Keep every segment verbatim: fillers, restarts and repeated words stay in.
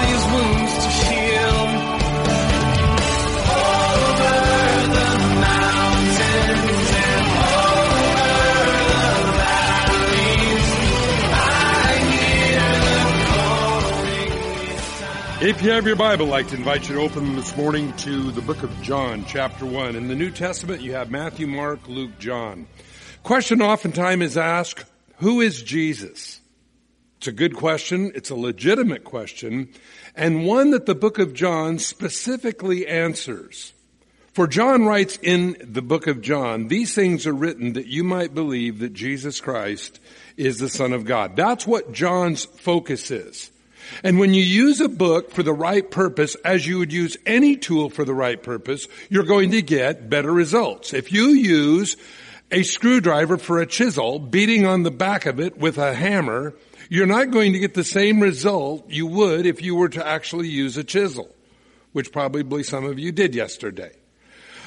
for these wounds to heal. Over the mountains and over. If you have your Bible, I'd like to invite you to open them this morning to the book of John, chapter one. In the New Testament, you have Matthew, Mark, Luke, John. Question oftentimes is asked, who is Jesus? It's a good question. It's a legitimate question, and one that the book of John specifically answers. For John writes in the book of John, these things are written that you might believe that Jesus Christ is the Son of God. That's what John's focus is. And when you use a book for the right purpose, as you would use any tool for the right purpose, you're going to get better results. If you use a screwdriver for a chisel, beating on the back of it with a hammer, you're not going to get the same result you would if you were to actually use a chisel, which probably some of you did yesterday.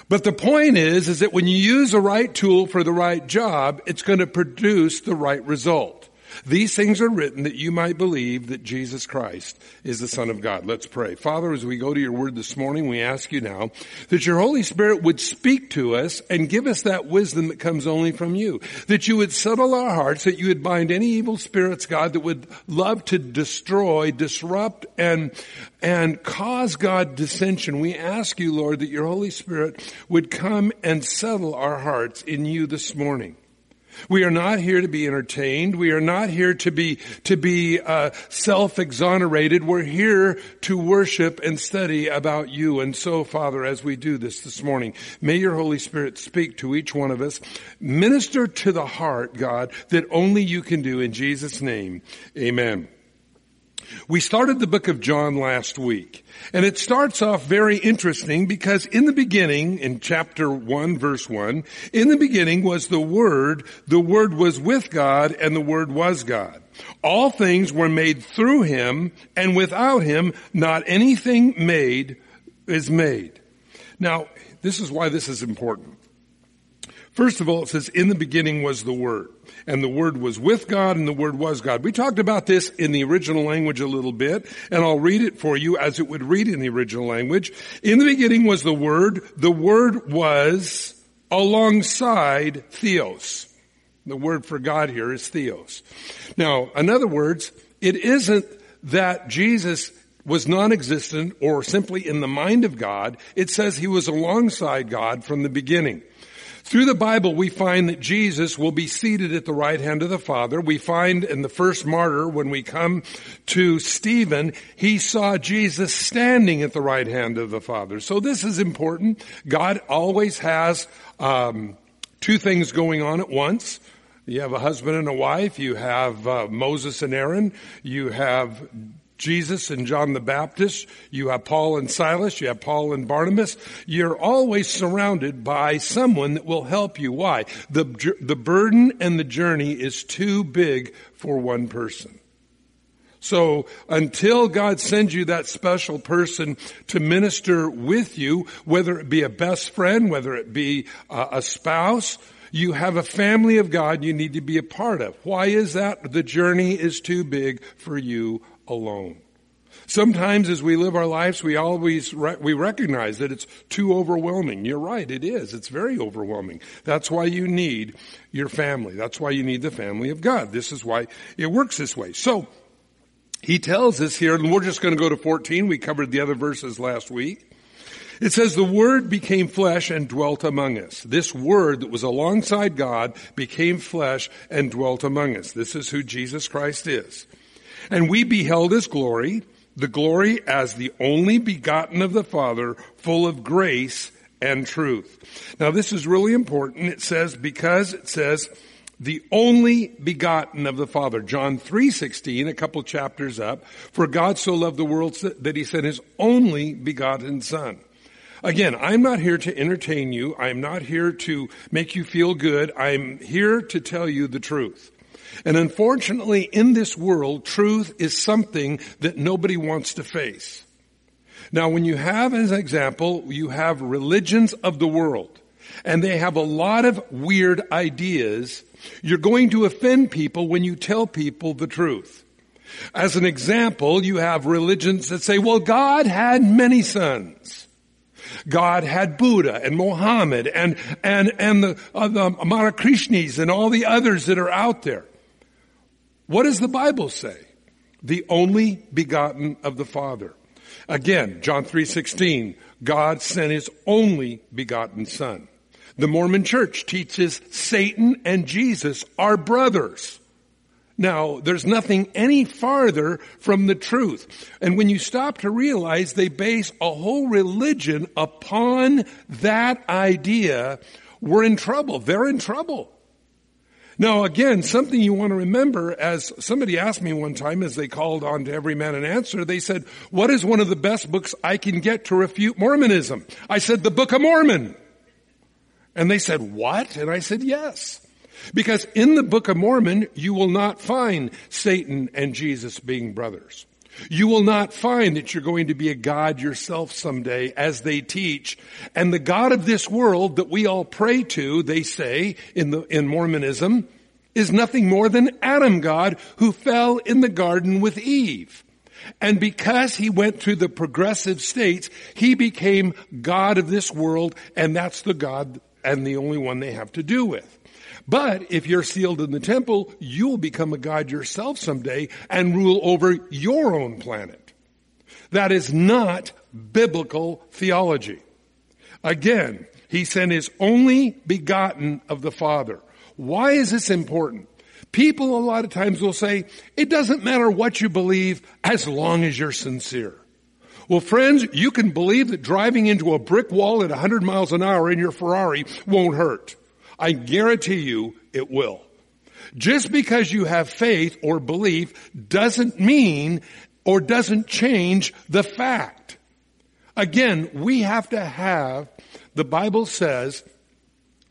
But the point is, is that when you use the right tool for the right job, it's going to produce the right result. These things are written that you might believe that Jesus Christ is the Son of God. Let's pray. Father, as we go to your word this morning, we ask you now that your Holy Spirit would speak to us and give us that wisdom that comes only from you, that you would settle our hearts, that you would bind any evil spirits, God, that would love to destroy, disrupt, and and cause, God, dissension. We ask you, Lord, that your Holy Spirit would come and settle our hearts in you this morning. We are not here to be entertained. We are not here to be to be uh self-exonerated. We're here to worship and study about you. And so, Father, as we do this this morning, may your Holy Spirit speak to each one of us. Minister to the heart, God, that only you can do. In Jesus' name, amen. We started the book of John last week, and it starts off very interesting because in the beginning, in chapter one, verse one, in the beginning was the Word, the Word was with God, and the Word was God. All things were made through Him, and without Him, not anything made is made. Now, this is why this is important. First of all, it says, in the beginning was the Word, and the Word was with God, and the Word was God. We talked about this in the original language a little bit, and I'll read it for you as it would read in the original language. In the beginning was the Word. The Word was alongside theos. The word for God here is theos. Now, in other words, it isn't that Jesus was non-existent or simply in the mind of God. It says he was alongside God from the beginning. Through the Bible, we find that Jesus will be seated at the right hand of the Father. We find in the first martyr, when we come to Stephen, he saw Jesus standing at the right hand of the Father. So this is important. God always has um, two things going on at once. You have a husband and a wife. You have uh, Moses and Aaron. You have Jesus and John the Baptist, you have Paul and Silas, you have Paul and Barnabas. You're always surrounded by someone that will help you. Why? The, the burden and the journey is too big for one person. So until God sends you that special person to minister with you, whether it be a best friend, whether it be a, a spouse, you have a family of God you need to be a part of. Why is that? The journey is too big for you alone. Sometimes as we live our lives, we always re- we recognize that it's too overwhelming. You're right, it is. It's very overwhelming. That's why you need your family. That's why you need the family of God. This is why it works this way. So he tells us here, and we're just going to go to fourteen. We covered the other verses last week. It says, the Word became flesh and dwelt among us. This Word that was alongside God became flesh and dwelt among us. This is who Jesus Christ is. And we beheld his glory, the glory as the only begotten of the Father, full of grace and truth. Now this is really important. It says, because it says, the only begotten of the Father. John three sixteen, a couple chapters up. For God so loved the world that he sent his only begotten Son. Again, I'm not here to entertain you. I'm not here to make you feel good. I'm here to tell you the truth. And unfortunately, in this world, truth is something that nobody wants to face. Now, when you have, as an example, you have religions of the world, and they have a lot of weird ideas, you're going to offend people when you tell people the truth. As an example, you have religions that say, well, God had many sons. God had Buddha and Mohammed and, and, and the, uh, the Mahakrishnis and all the others that are out there. What does the Bible say? The only begotten of the Father. Again, John three sixteen, God sent his only begotten son. The Mormon church teaches Satan and Jesus are brothers. Now, there's nothing any farther from the truth. And when you stop to realize they base a whole religion upon that idea, we're in trouble. They're in trouble. Now, again, something you want to remember, as somebody asked me one time as they called on to Every Man an Answer, they said, what is one of the best books I can get to refute Mormonism? I said, the Book of Mormon. And they said, what? And I said, yes. Because in the Book of Mormon, you will not find Satan and Jesus being brothers. You will not find that you're going to be a god yourself someday, as they teach. And the god of this world that we all pray to, they say in the in Mormonism, is nothing more than Adam God, who fell in the garden with Eve. And because he went through the progressive states, he became god of this world, and that's the god and the only one they have to do with. But if you're sealed in the temple, you'll become a god yourself someday and rule over your own planet. That is not biblical theology. Again, he sent his only begotten of the Father. Why is this important? People a lot of times will say, it doesn't matter what you believe as long as you're sincere. Well, friends, you can believe that driving into a brick wall at one hundred miles an hour in your Ferrari won't hurt. I guarantee you it will. Just because you have faith or belief doesn't mean or doesn't change the fact. Again, we have to have, the Bible says,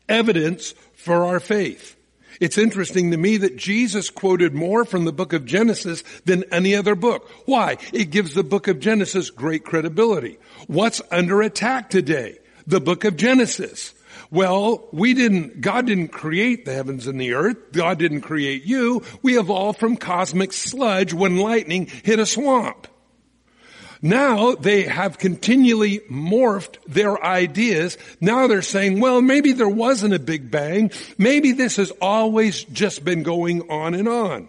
evidence for our faith. It's interesting to me that Jesus quoted more from the book of Genesis than any other book. Why? It gives the book of Genesis great credibility. What's under attack today? The book of Genesis. Well, we didn't, God didn't create the heavens and the earth. God didn't create you. We evolved from cosmic sludge when lightning hit a swamp. Now they have continually morphed their ideas. Now they're saying, well, maybe there wasn't a Big Bang. Maybe this has always just been going on and on.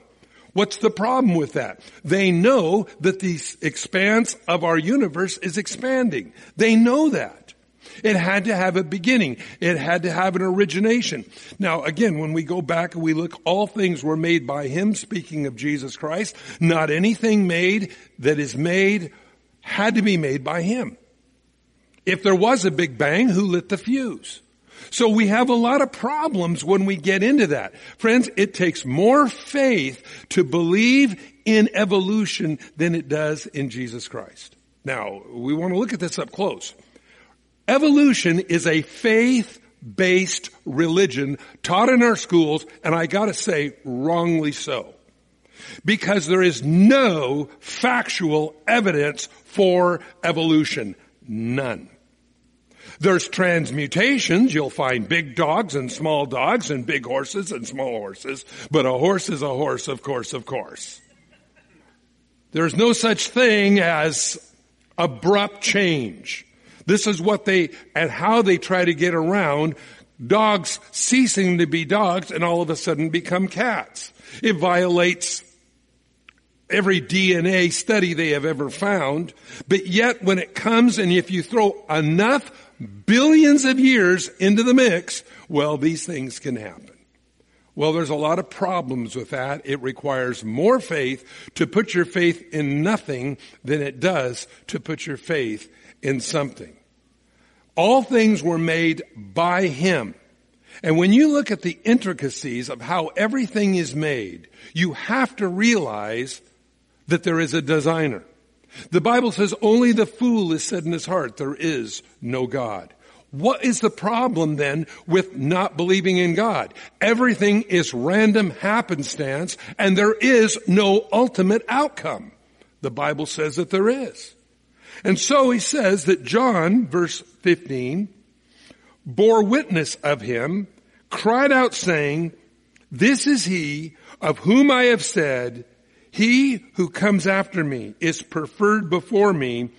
What's the problem with that? They know that the expanse of our universe is expanding. They know that. It had to have a beginning. It had to have an origination. Now, again, when we go back and we look, all things were made by him, speaking of Jesus Christ. Not anything made that is made had to be made by him. If there was a Big Bang, who lit the fuse? So we have a lot of problems when we get into that. Friends, it takes more faith to believe in evolution than it does in Jesus Christ. Now, we want to look at this up close. Evolution is a faith-based religion taught in our schools, and I gotta say, wrongly so. Because there is no factual evidence for evolution. None. There's transmutations. You'll find big dogs and small dogs and big horses and small horses. But a horse is a horse, of course, of course. There's no such thing as abrupt change. This is what they, and how they try to get around dogs ceasing to be dogs and all of a sudden become cats. It violates every D N A study they have ever found. But yet when it comes, and if you throw enough billions of years into the mix, well, these things can happen. Well, there's a lot of problems with that. It requires more faith to put your faith in nothing than it does to put your faith in something. All things were made by him. And when you look at the intricacies of how everything is made, you have to realize that there is a designer. The Bible says only the fool is said in his heart, there is no God. What is the problem then with not believing in God? Everything is random happenstance and there is no ultimate outcome. The Bible says that there is. And so he says that John, verse fifteen, bore witness of him, cried out saying, this is he of whom I have said, he who comes after me is preferred before me,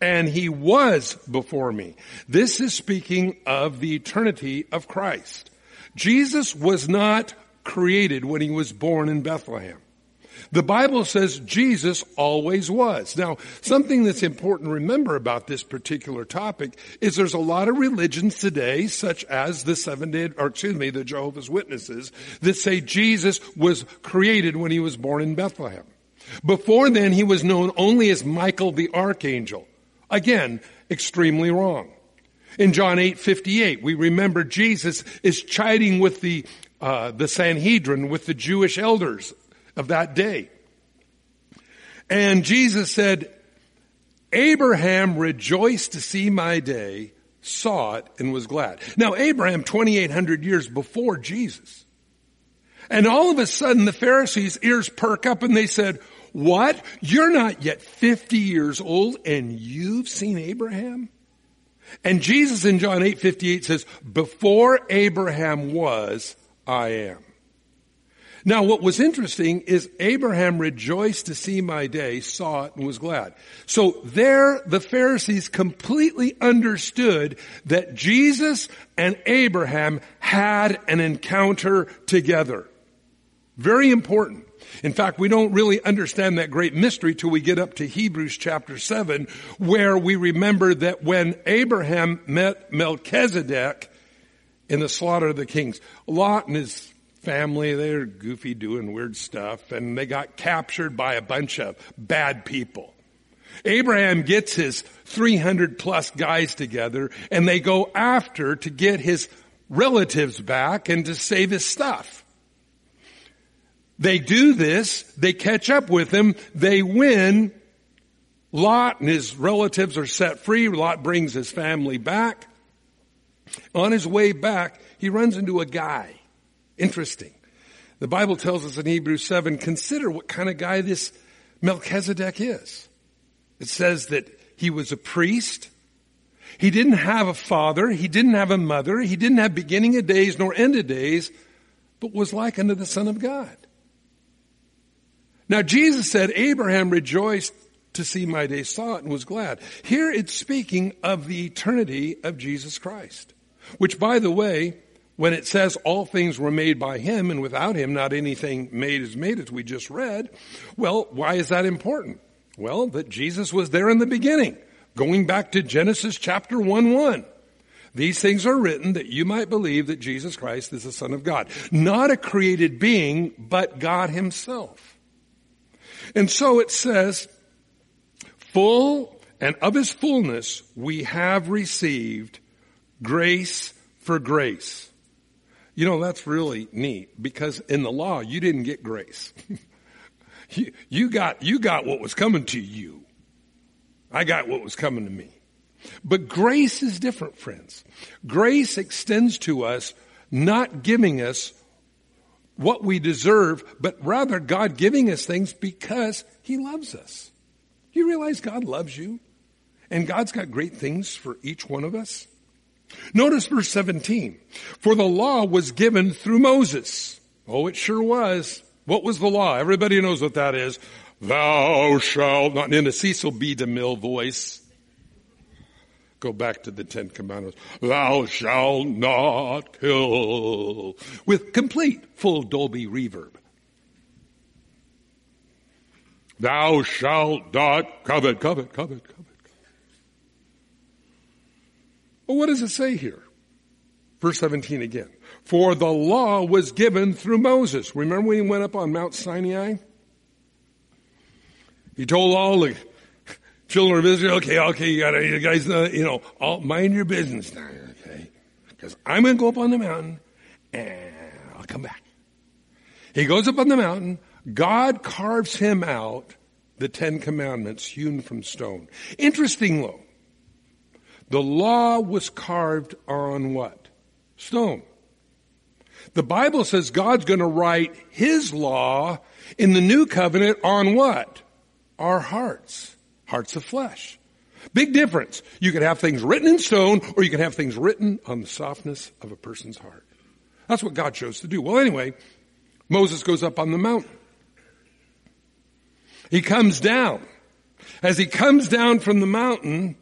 and he was before me. This is speaking of the eternity of Christ. Jesus was not created when he was born in Bethlehem. The Bible says Jesus always was. Now, something that's important to remember about this particular topic is there's a lot of religions today, such as the Seventh-day, or excuse me, the Jehovah's Witnesses, that say Jesus was created when he was born in Bethlehem. Before then, he was known only as Michael the Archangel. Again, extremely wrong. In John eight fifty-eight, we remember Jesus is chiding with the uh, the Sanhedrin, with the Jewish elders of that day. And Jesus said, Abraham rejoiced to see my day, saw it, and was glad. Now, Abraham, twenty-eight hundred years before Jesus. And all of a sudden, the Pharisees' ears perk up and they said, what? You're not yet fifty years old and you've seen Abraham? And Jesus in John eight fifty-eight says, before Abraham was, I am. Now, what was interesting is Abraham rejoiced to see my day, saw it, and was glad. So there, the Pharisees completely understood that Jesus and Abraham had an encounter together. Very important. In fact, we don't really understand that great mystery till we get up to Hebrews chapter seven, where we remember that when Abraham met Melchizedek in the slaughter of the kings, Lot and his family, they're goofy doing weird stuff, and they got captured by a bunch of bad people. Abraham gets his three hundred plus guys together, and they go after to get his relatives back and to save his stuff. They do this, they catch up with him, they win. Lot and his relatives are set free. Lot brings his family back. On his way back, he runs into a guy. Interesting. The Bible tells us in Hebrews seven, consider what kind of guy this Melchizedek is. It says that he was a priest. He didn't have a father. He didn't have a mother. He didn't have beginning of days nor end of days, but was like unto the Son of God. Now Jesus said, Abraham rejoiced to see my day, saw it, and was glad. Here it's speaking of the eternity of Jesus Christ, which, by the way, when it says all things were made by him and without him not anything made is made, as we just read, well, why is that important? Well, that Jesus was there in the beginning, going back to Genesis chapter one one. These things are written that you might believe that Jesus Christ is the Son of God, not a created being, but God himself. And so it says, full and of his fullness we have received grace for grace. You know, that's really neat, because in the law, you didn't get grace. you, you got, you got what was coming to you. I got what was coming to me. But grace is different, friends. Grace extends to us, not giving us what we deserve, but rather God giving us things because he loves us. You realize God loves you, and God's got great things for each one of us. Notice verse seventeen. For the law was given through Moses. Oh, it sure was. What was the law? Everybody knows what that is. Thou shalt not, in a Cecil B. DeMille voice. Go back to the Ten Commandments. Thou shalt not kill. With complete full Dolby reverb. Thou shalt not covet, covet, covet, covet. Well, what does it say here? Verse seventeen again. For the law was given through Moses. Remember when he went up on Mount Sinai? He told all the children of Israel, okay, okay, you gotta, you guys, you know, all, mind your business now, okay? Because I'm going to go up on the mountain and I'll come back. He goes up on the mountain. God carves him out the Ten Commandments hewn from stone. Interesting, though, the law was carved on what? Stone. The Bible says God's going to write his law in the new covenant on what? Our hearts. Hearts of flesh. Big difference. You can have things written in stone, or you can have things written on the softness of a person's heart. That's what God chose to do. Well, anyway, Moses goes up on the mountain. He comes down. As he comes down from the mountain,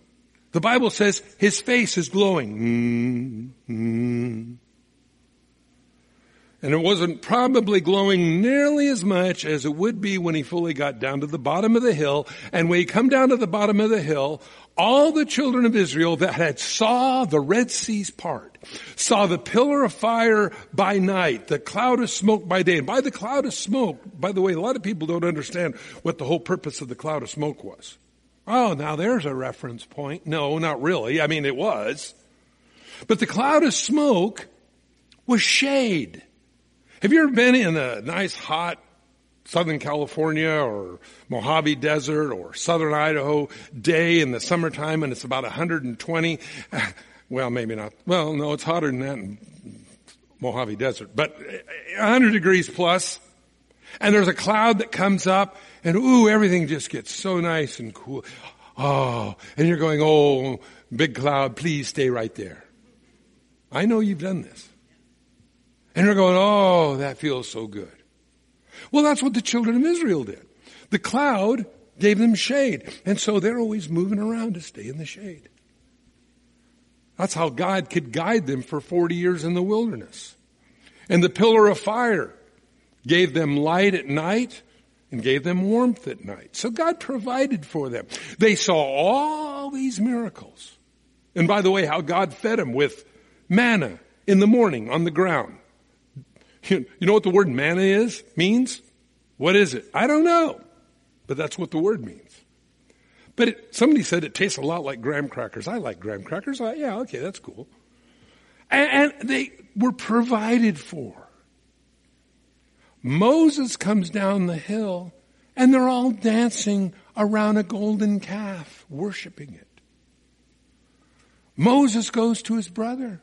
the Bible says his face is glowing. Mm-hmm. And it wasn't probably glowing nearly as much as it would be when he fully got down to the bottom of the hill. And when he come down to the bottom of the hill, all the children of Israel that had saw the Red Sea's part, saw the pillar of fire by night, the cloud of smoke by day. And by the cloud of smoke, by the way, a lot of people don't understand what the whole purpose of the cloud of smoke was. Oh, now there's a reference point. No, not really. I mean, it was. But the cloud of smoke was shade. Have you ever been in a nice, hot Southern California or Mojave Desert or Southern Idaho day in the summertime and it's about one hundred twenty? Well, maybe not. Well, no, it's hotter than that in Mojave Desert, but one hundred degrees plus. And there's a cloud that comes up and, ooh, everything just gets so nice and cool. Oh, and you're going, oh, big cloud, please stay right there. I know you've done this. And they're going, oh, that feels so good. Well, that's what the children of Israel did. The cloud gave them shade. And so they're always moving around to stay in the shade. That's how God could guide them for forty years in the wilderness. And the pillar of fire gave them light at night and gave them warmth at night. So God provided for them. They saw all these miracles. And by the way, how God fed them with manna in the morning on the ground. You know what the word manna is, means? What is it? I don't know. But that's what the word means. But it, somebody said it tastes a lot like graham crackers. I like graham crackers. I, yeah, okay, that's cool. And, and they were provided for. Moses comes down the hill, and they're all dancing around a golden calf, worshiping it. Moses goes to his brother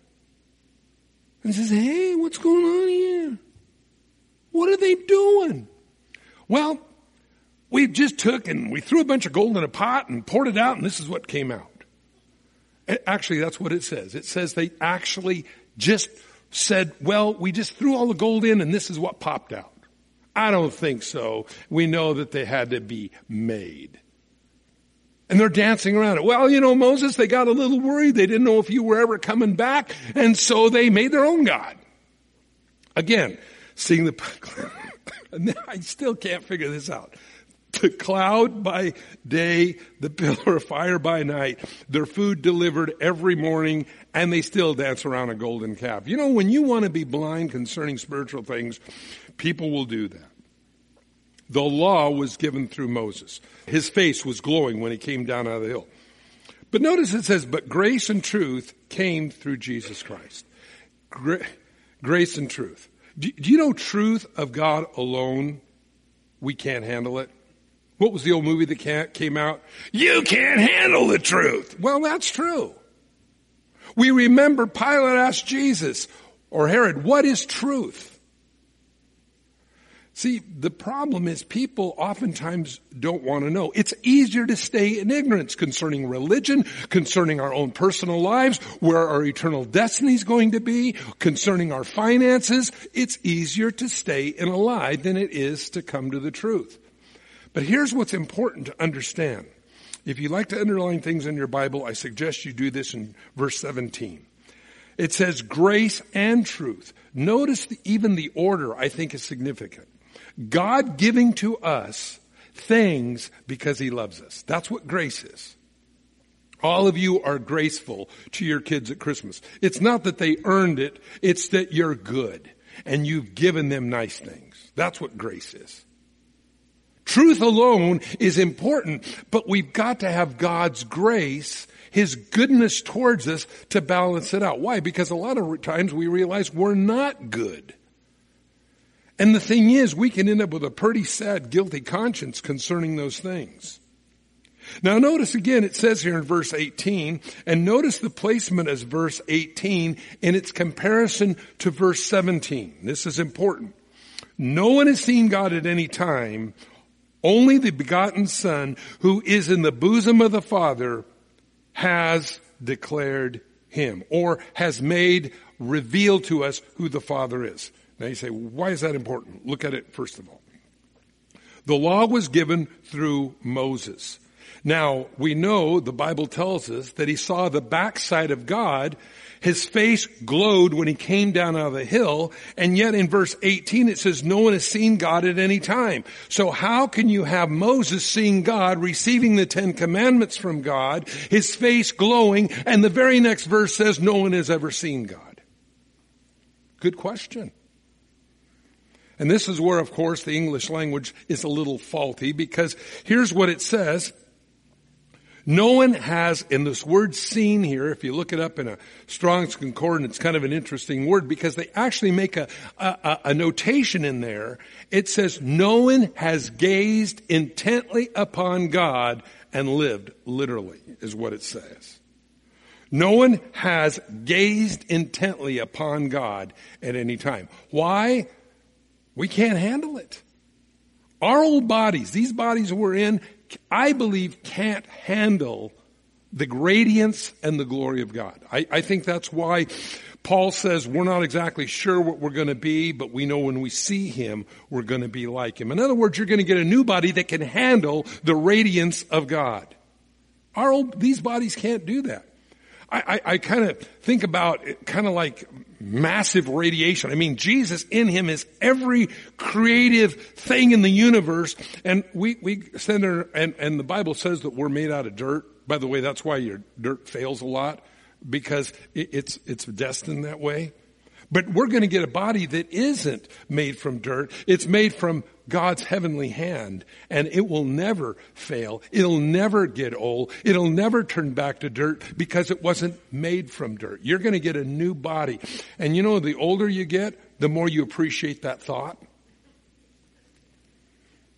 and says, hey, what's going on here? What are they doing? Well, we just took and we threw a bunch of gold in a pot and poured it out, and this is what came out. Actually, that's what it says. It says they actually just said, well, we just threw all the gold in, and this is what popped out. I don't think so. We know that they had to be made. And they're dancing around it. Well, you know, Moses, they got a little worried. They didn't know if you were ever coming back. And so they made their own God. Again, seeing the... I still can't figure this out. The cloud by day, the pillar of fire by night, their food delivered every morning, and they still dance around a golden calf. You know, when you want to be blind concerning spiritual things, people will do that. The law was given through Moses. His face was glowing when he came down out of the hill. But notice it says, but grace and truth came through Jesus Christ. Gra- grace and truth. Do, do you know truth of God alone? We can't handle it. What was the old movie that came out? You can't handle the truth. Well, that's true. We remember Pilate asked Jesus or Herod, what is truth? See, the problem is people oftentimes don't want to know. It's easier to stay in ignorance concerning religion, concerning our own personal lives, where our eternal destiny is going to be, concerning our finances. It's easier to stay in a lie than it is to come to the truth. But here's what's important to understand. If you like to underline things in your Bible, I suggest you do this in verse seventeen. It says grace and truth. Notice the, even the order I think is significant. God giving to us things because he loves us. That's what grace is. All of you are graceful to your kids at Christmas. It's not that they earned it. It's that you're good and you've given them nice things. That's what grace is. Truth alone is important, but we've got to have God's grace, his goodness towards us, to balance it out. Why? Because a lot of times we realize we're not good. And the thing is, we can end up with a pretty sad, guilty conscience concerning those things. Now notice again, it says here in verse eighteen, and notice the placement as verse eighteen in its comparison to verse seventeen. This is important. No one has seen God at any time, only the begotten Son, who is in the bosom of the Father, has declared him, or has made revealed to us who the Father is. Now you say, why is that important? Look at it first of all. The law was given through Moses. Now, we know the Bible tells us that he saw the backside of God. His face glowed when he came down out of the hill. And yet in verse eighteen it says, no one has seen God at any time. So how can you have Moses seeing God, receiving the Ten Commandments from God, his face glowing, and the very next verse says, no one has ever seen God? Good question. And this is where, of course, the English language is a little faulty, because here's what it says. No one has, in this word seen here, if you look it up in a Strong's Concordance, kind of an interesting word, because they actually make a, a, a notation in there. It says, no one has gazed intently upon God and lived, literally, is what it says. No one has gazed intently upon God at any time. Why? We can't handle it. Our old bodies, these bodies we're in, I believe can't handle the gradients and the glory of God. I, I think that's why Paul says we're not exactly sure what we're going to be, but we know when we see him, we're going to be like him. In other words, you're going to get a new body that can handle the radiance of God. Our old, these bodies can't do that. I, I, I kind of think about it kind of like massive radiation. I mean, Jesus in him is every creative thing in the universe. And we, we send her, and, and the Bible says that we're made out of dirt. By the way, that's why your dirt fails a lot, because it, it's, it's destined that way. But we're going to get a body that isn't made from dirt. It's made from God's heavenly hand, and it will never fail. It'll never get old. It'll never turn back to dirt, because it wasn't made from dirt. You're going to get a new body. And you know, the older you get, the more you appreciate that thought.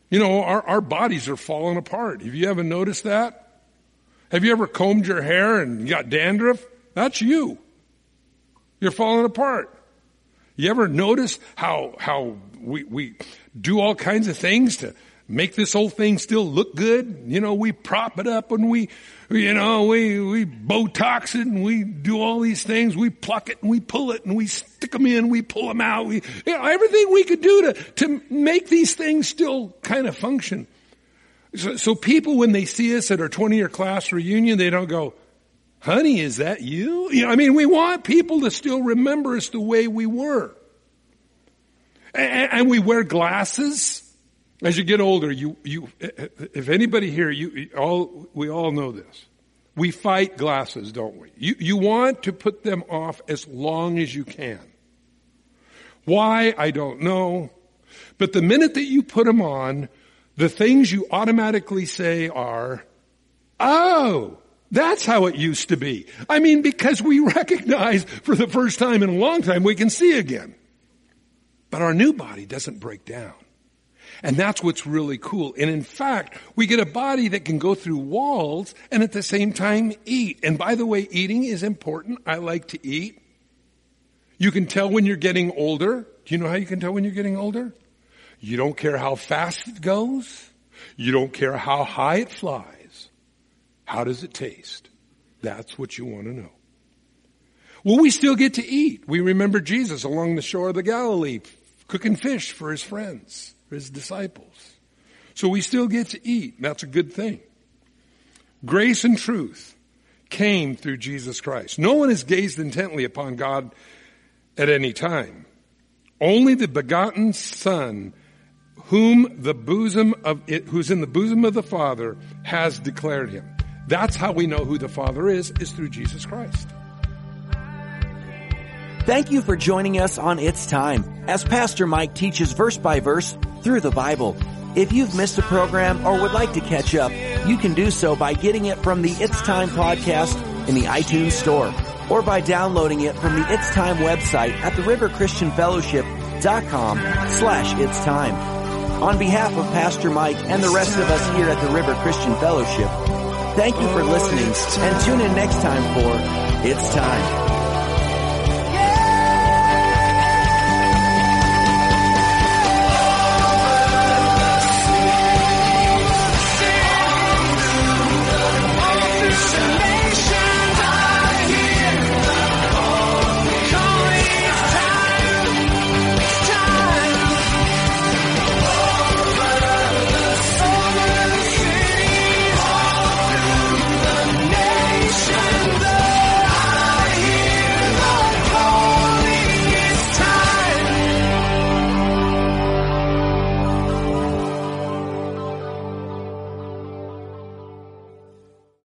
You know, our, our bodies are falling apart. Have you ever noticed that? Have you ever combed your hair and got dandruff? That's you. You're falling apart. You ever notice how how we we do all kinds of things to make this whole thing still look good? You know, we prop it up and we, you know, we we Botox it and we do all these things. We pluck it and we pull it and we stick them in. We pull them out. We, you know, everything we could do to to make these things still kind of function. So, so people, when they see us at our twenty-year class reunion, they don't go, honey, is that you? You know, I mean, we want people to still remember us the way we were. And, and we wear glasses. As you get older, you, you, if anybody here, you, all, we all know this. We fight glasses, don't we? You, you want to put them off as long as you can. Why? I don't know. But the minute that you put them on, the things you automatically say are, oh, that's how it used to be. I mean, because we recognize for the first time in a long time we can see again. But our new body doesn't break down. And that's what's really cool. And in fact, we get a body that can go through walls and at the same time eat. And by the way, eating is important. I like to eat. You can tell when you're getting older. Do you know how you can tell when you're getting older? You don't care how fast it goes. You don't care how high it flies. How does it taste? That's what you want to know. Well, we still get to eat. We remember Jesus along the shore of the Galilee cooking fish for his friends, for his disciples. So we still get to eat. That's a good thing. Grace and truth came through Jesus Christ. No one has gazed intently upon God at any time. Only the begotten Son, whom the bosom of it, who's in the bosom of the Father, has declared him. That's how we know who the Father is, is through Jesus Christ. Thank you for joining us on It's Time, as Pastor Mike teaches verse by verse through the Bible. If you've missed a program or would like to catch up, you can do so by getting it from the It's Time podcast in the iTunes store, or by downloading it from the It's Time website at the River Christian Fellowship River Christian Fellowship dot com slash it's time. On behalf of Pastor Mike and the rest of us here at the River Christian Fellowship, thank you for listening and tune in next time for It's Time.